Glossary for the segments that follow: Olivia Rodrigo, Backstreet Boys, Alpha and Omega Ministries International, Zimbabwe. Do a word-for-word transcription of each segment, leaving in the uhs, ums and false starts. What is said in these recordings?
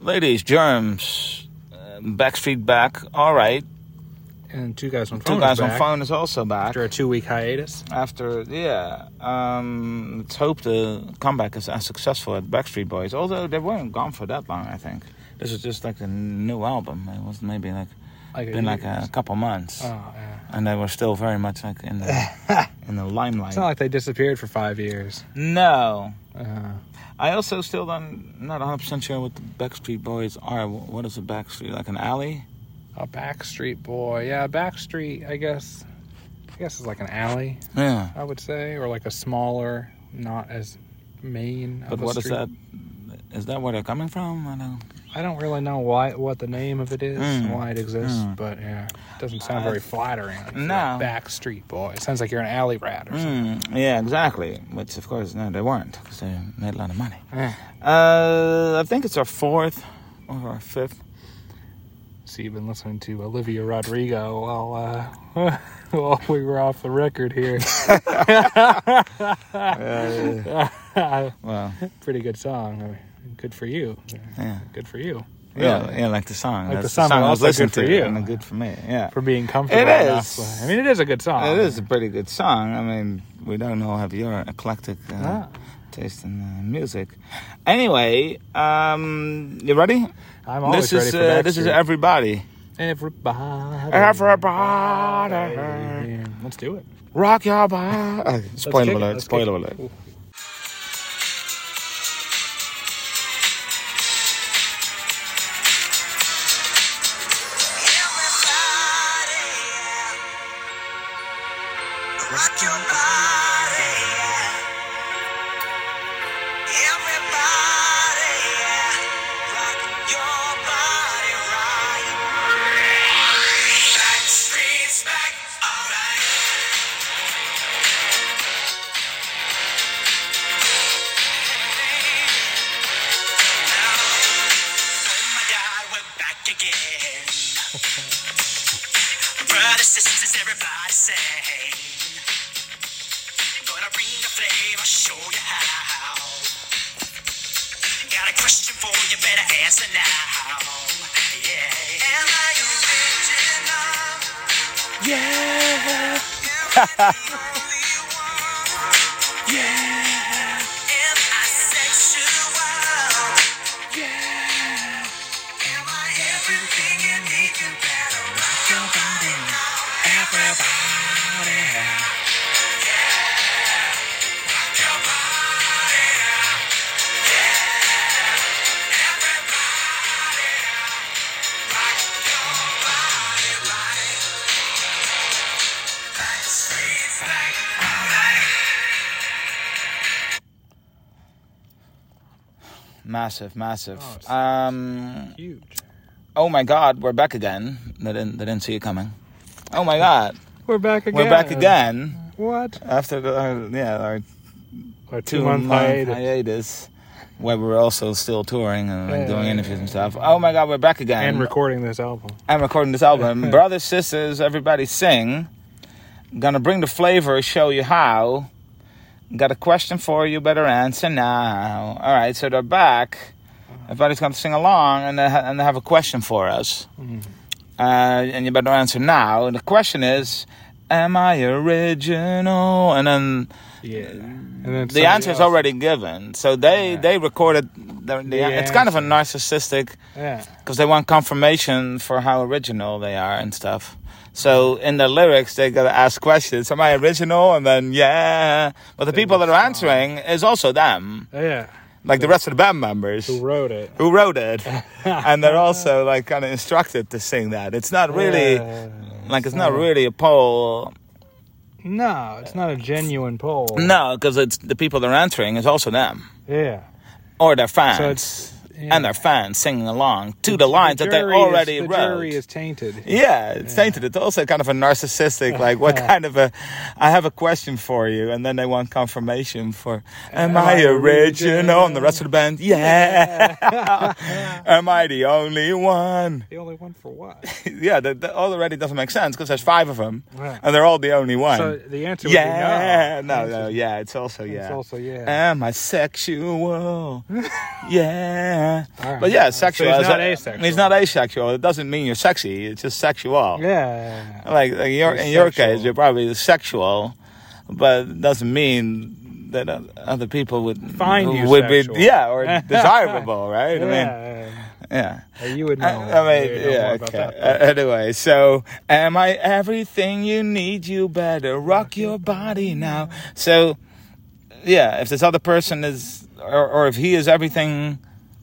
Ladies, Germs, uh, Backstreet back, all right. And Two Guys on Phone Two Guys on Phone is also back. After a two-week hiatus. After, yeah. Um, let's hope the comeback is as successful as Backstreet Boys. Although they weren't gone for that long, I think. This is just like a new album. It was maybe like, like been a, like a couple months. Oh, yeah. And they were still very much like in the, in the limelight. It's not like they disappeared for five years. No. Uh-huh. I also still don't, not one hundred percent sure what the Backstreet Boys are. What is a Backstreet? Like an alley? A Backstreet Boy, yeah, a Backstreet, I guess, I guess it's like an alley, yeah, I would say, or like a smaller, not as main of a street. But what is that, is that where they're coming from? I don't, I don't really know why, what the name of it is, mm. and why it exists, mm. but yeah, it doesn't sound very uh, flattering. It's no. Like Backstreet Boy, it sounds like you're an alley rat or mm. something. Yeah, exactly, which of course, no, they weren't, because they made a lot of money. Yeah. Uh, I think it's our fourth, or our fifth. So you've been listening to Olivia Rodrigo while uh, while we were off the record here. uh, well, pretty good song. I mean, good for you. Yeah. Good for you. Yeah, yeah, yeah, like the song. Like That's the song, the song I was listening to. You. And good for me. Yeah, for being comfortable. It is. Enough. I mean, it is a good song. It is a pretty good song. I mean, we don't all have your eclectic uh, ah. taste in uh, music. Anyway, um, you ready? I'm always this ready is, for uh, This is everybody. Everybody. Everybody. everybody. Let's do it. Rock your body. Oh, spoiler alert. Spoiler alert. Ooh. Rock your body, yeah. Everybody, yeah. Rock your body, rock. Back streets back, alright. Now, oh my God, we're back again. Brothers, sisters, everybody say. Show you how. Got a question for you, better answer now. Yeah. Am I original? Yeah. Am I the only one? Yeah. Am I sexual? Yeah. Am I everything you need? You better rock your body now. Everybody. Massive, massive. Oh, it's um, huge. Oh my God, we're back again. They didn't, they didn't see it coming. Oh my God, we're back again. We're back again. What? After the uh, yeah, our, our two month hiatus. hiatus, where we're also still touring and like, yeah, doing yeah, interviews yeah. and stuff. Oh my God, we're back again. And recording this album. And recording this album. Brothers, sisters, everybody sing. Gonna bring the flavor, show you how. Got a question for you, better answer now. All right, so they're back. Everybody's going to sing along, and they, ha- and they have a question for us. Mm. Uh, and you better answer now. And the question is, am I original? And then, yeah. and then the answer is already given. So they, yeah. they recorded... The, the, the it's kind of a narcissistic... Yeah. Because they want confirmation for how original they are and stuff. So in the lyrics, they gotta ask questions. Am I original? And then yeah, but the people that are answering is also them. Yeah, like the rest of the band members who wrote it. Who wrote it, and they're also like kind of instructed to sing that. It's not really yeah. like it's not really a poll. No, it's not a genuine poll. No, because it's the people that are answering is also them. Yeah, or their fans. So it's- Yeah. And their fans singing along to the, the lines the that they already is, the wrote. The jury is tainted. Yeah, it's yeah. tainted. It's also kind of a narcissistic, like, what kind of a, I have a question for you, and then they want confirmation for, am, am I original? original? And the rest of the band, yeah. yeah. Am I the only one? The only one for what? yeah, that, that already doesn't make sense, because there's five of them, right. and they're all the only one. So the answer yeah. would be no. No, no, yeah, it's also yeah. It's also yeah. Am I sexual? yeah. uh, right. But yeah, sexual. So he's not asexual. He's not asexual. It doesn't mean you're sexy. It's just sexual. Yeah. Like, like your, in your case, you're probably sexual, but it doesn't mean that other people would find you would sexual. Be yeah or desirable, right? Yeah. I mean, yeah. Hey, you would know. I, I mean, yeah. yeah okay. That, uh, anyway, so am I everything you need? You better rock your body now. So, yeah, if this other person is, or, or if he is everything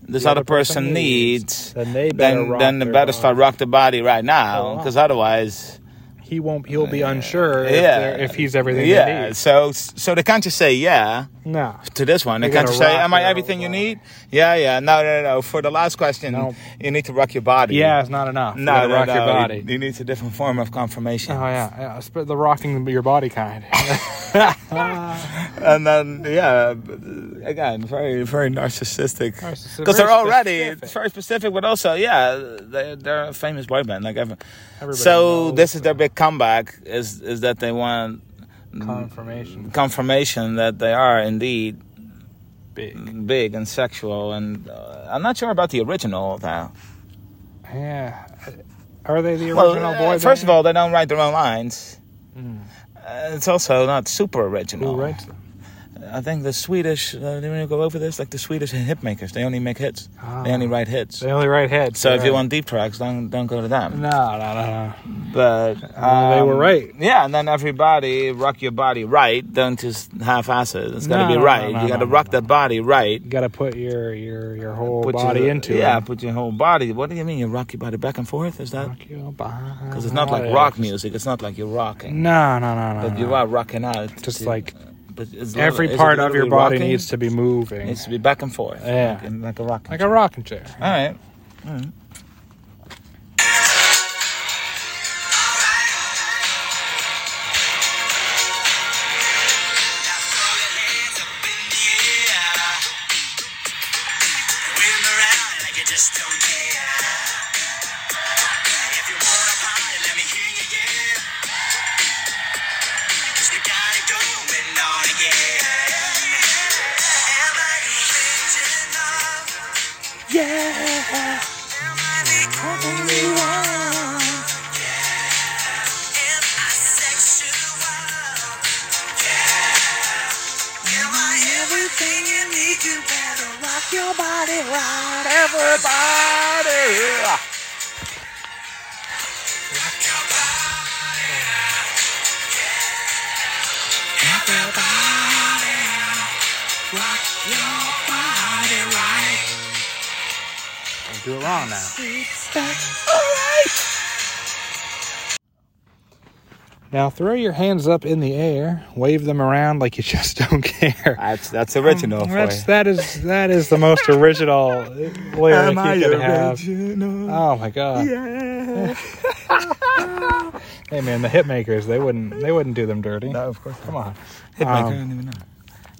this other, other person, person needs, needs then then, then they better start rock the body right now, because otherwise he won't. He'll be uh, unsure. Yeah. If, if he's everything. Yeah. They need. So so they can't just say yeah. No. To this one, they can't just say, "Am I everything you need?" Yeah, yeah. No, no, no. For the last question, nope. You need to rock your body. Yeah, it's not enough. No, no rock no, your body. You, you need a different form of confirmation. Oh yeah, yeah. The rocking your body kind. And then yeah, again, very very narcissistic. Because they're already specific. It's very specific, but also yeah, they, they're a famous boy band. Like every, everybody. So this is their big comeback. Is is that they want. Confirmation. Confirmation that they are indeed big, big and sexual, and uh, I'm not sure about the original though. Yeah, are they the original well, boy? Uh, first of all, they don't write their own lines. Mm. Uh, it's also not super original. Who writes them? I think the Swedish. Uh, do you want to go over this? Like the Swedish hit makers, they only make hits. Oh. They only write hits. They only write hits. So right. If you want deep tracks, don't don't go to them. No, no, no. no. But um, they were right. Yeah, and then everybody rock your body right. Don't just half ass it. It's got to no, be right. No, no, you got to no, rock no, that no. body right. You got to put your, your, your whole put body your, into yeah, it. Yeah, put your whole body. What do you mean you rock your body back and forth? Is that? Rock your body. Because it's not like rock music. It's not like you're rocking. No, no, no, no. But no. You are rocking out. Just like. Little, every part of your body rocking? Needs to be moving. It needs to be back and forth. Yeah. Like, like a rocking like chair. Like a rocking chair. All right. All right. Now throw your hands up in the air, wave them around like you just don't care. That's that's original. Um, for that's you. that is that is the most original lyric Am you could have. Oh my god! Yeah. Hey man, the hitmakers they wouldn't they wouldn't do them dirty. No, of course. Come on, hitmaker. Um, I don't even know.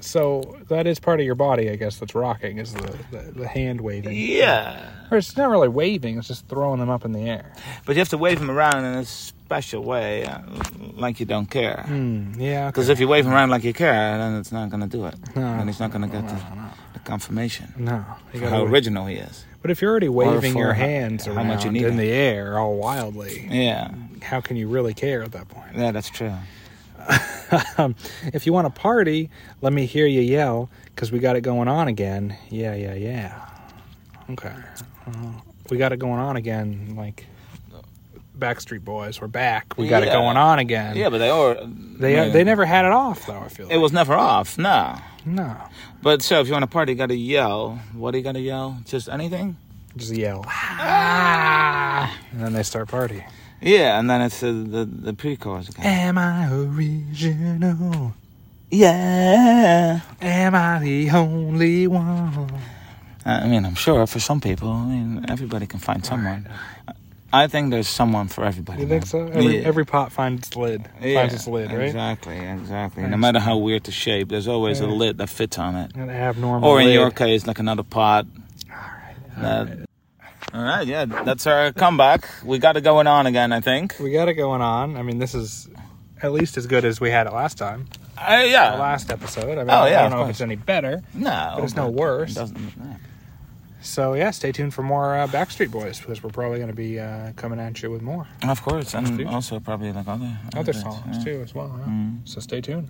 So that is part of your body, I guess. That's rocking is the, the, the hand waving. Yeah. Or it's not really waving; it's just throwing them up in the air. But you have to wave them around in a special way, uh, like you don't care. Mm, yeah. Because okay. If you wave them around like you care, then it's not going to do it. No. Then he's not going to get no, the, no. the confirmation. No. For how wait. original he is. But if you're already waving your hands how, around how much you need in it. the air all wildly, yeah, how can you really care at that point? Yeah, that's true. um, if you want to party, let me hear you yell, because we got it going on again. Yeah, yeah, yeah. Okay. Uh, we got it going on again, like Backstreet Boys. We're back. We got yeah. it going on again. Yeah, but they are... They yeah. they never had it off, though, I feel like. It was never off, no. No. But, so, if you want to party, you got to yell. What are you going to yell? Just anything? Just yell. Ah! And then they start partying. Yeah, and then it's uh, the the pre-chorus again. Am I original? Yeah. Am I the only one? I mean, I'm sure for some people, I mean, everybody can find someone. Right. I think there's someone for everybody. You think so? Every, yeah. every pot finds its lid. Yeah, finds its lid, right? Exactly, exactly. Right. No matter how weird the shape, there's always yeah. a lid that fits on it. An abnormal Or in lid. your case, like another pot. All right. All that, right. All right, yeah, that's our comeback. We got it going on again, I think. We got it going on. I mean, this is at least as good as we had it last time. Uh, yeah. The last episode. I mean, oh, yeah, I don't know course. if it's any better. No. But it's no worse. It doesn't, yeah. So, yeah, stay tuned for more uh, Backstreet Boys, because we're probably going to be uh, coming at you with more. Of course, and also probably like other, other, other songs, yeah. too, as well. Yeah. Mm. So stay tuned.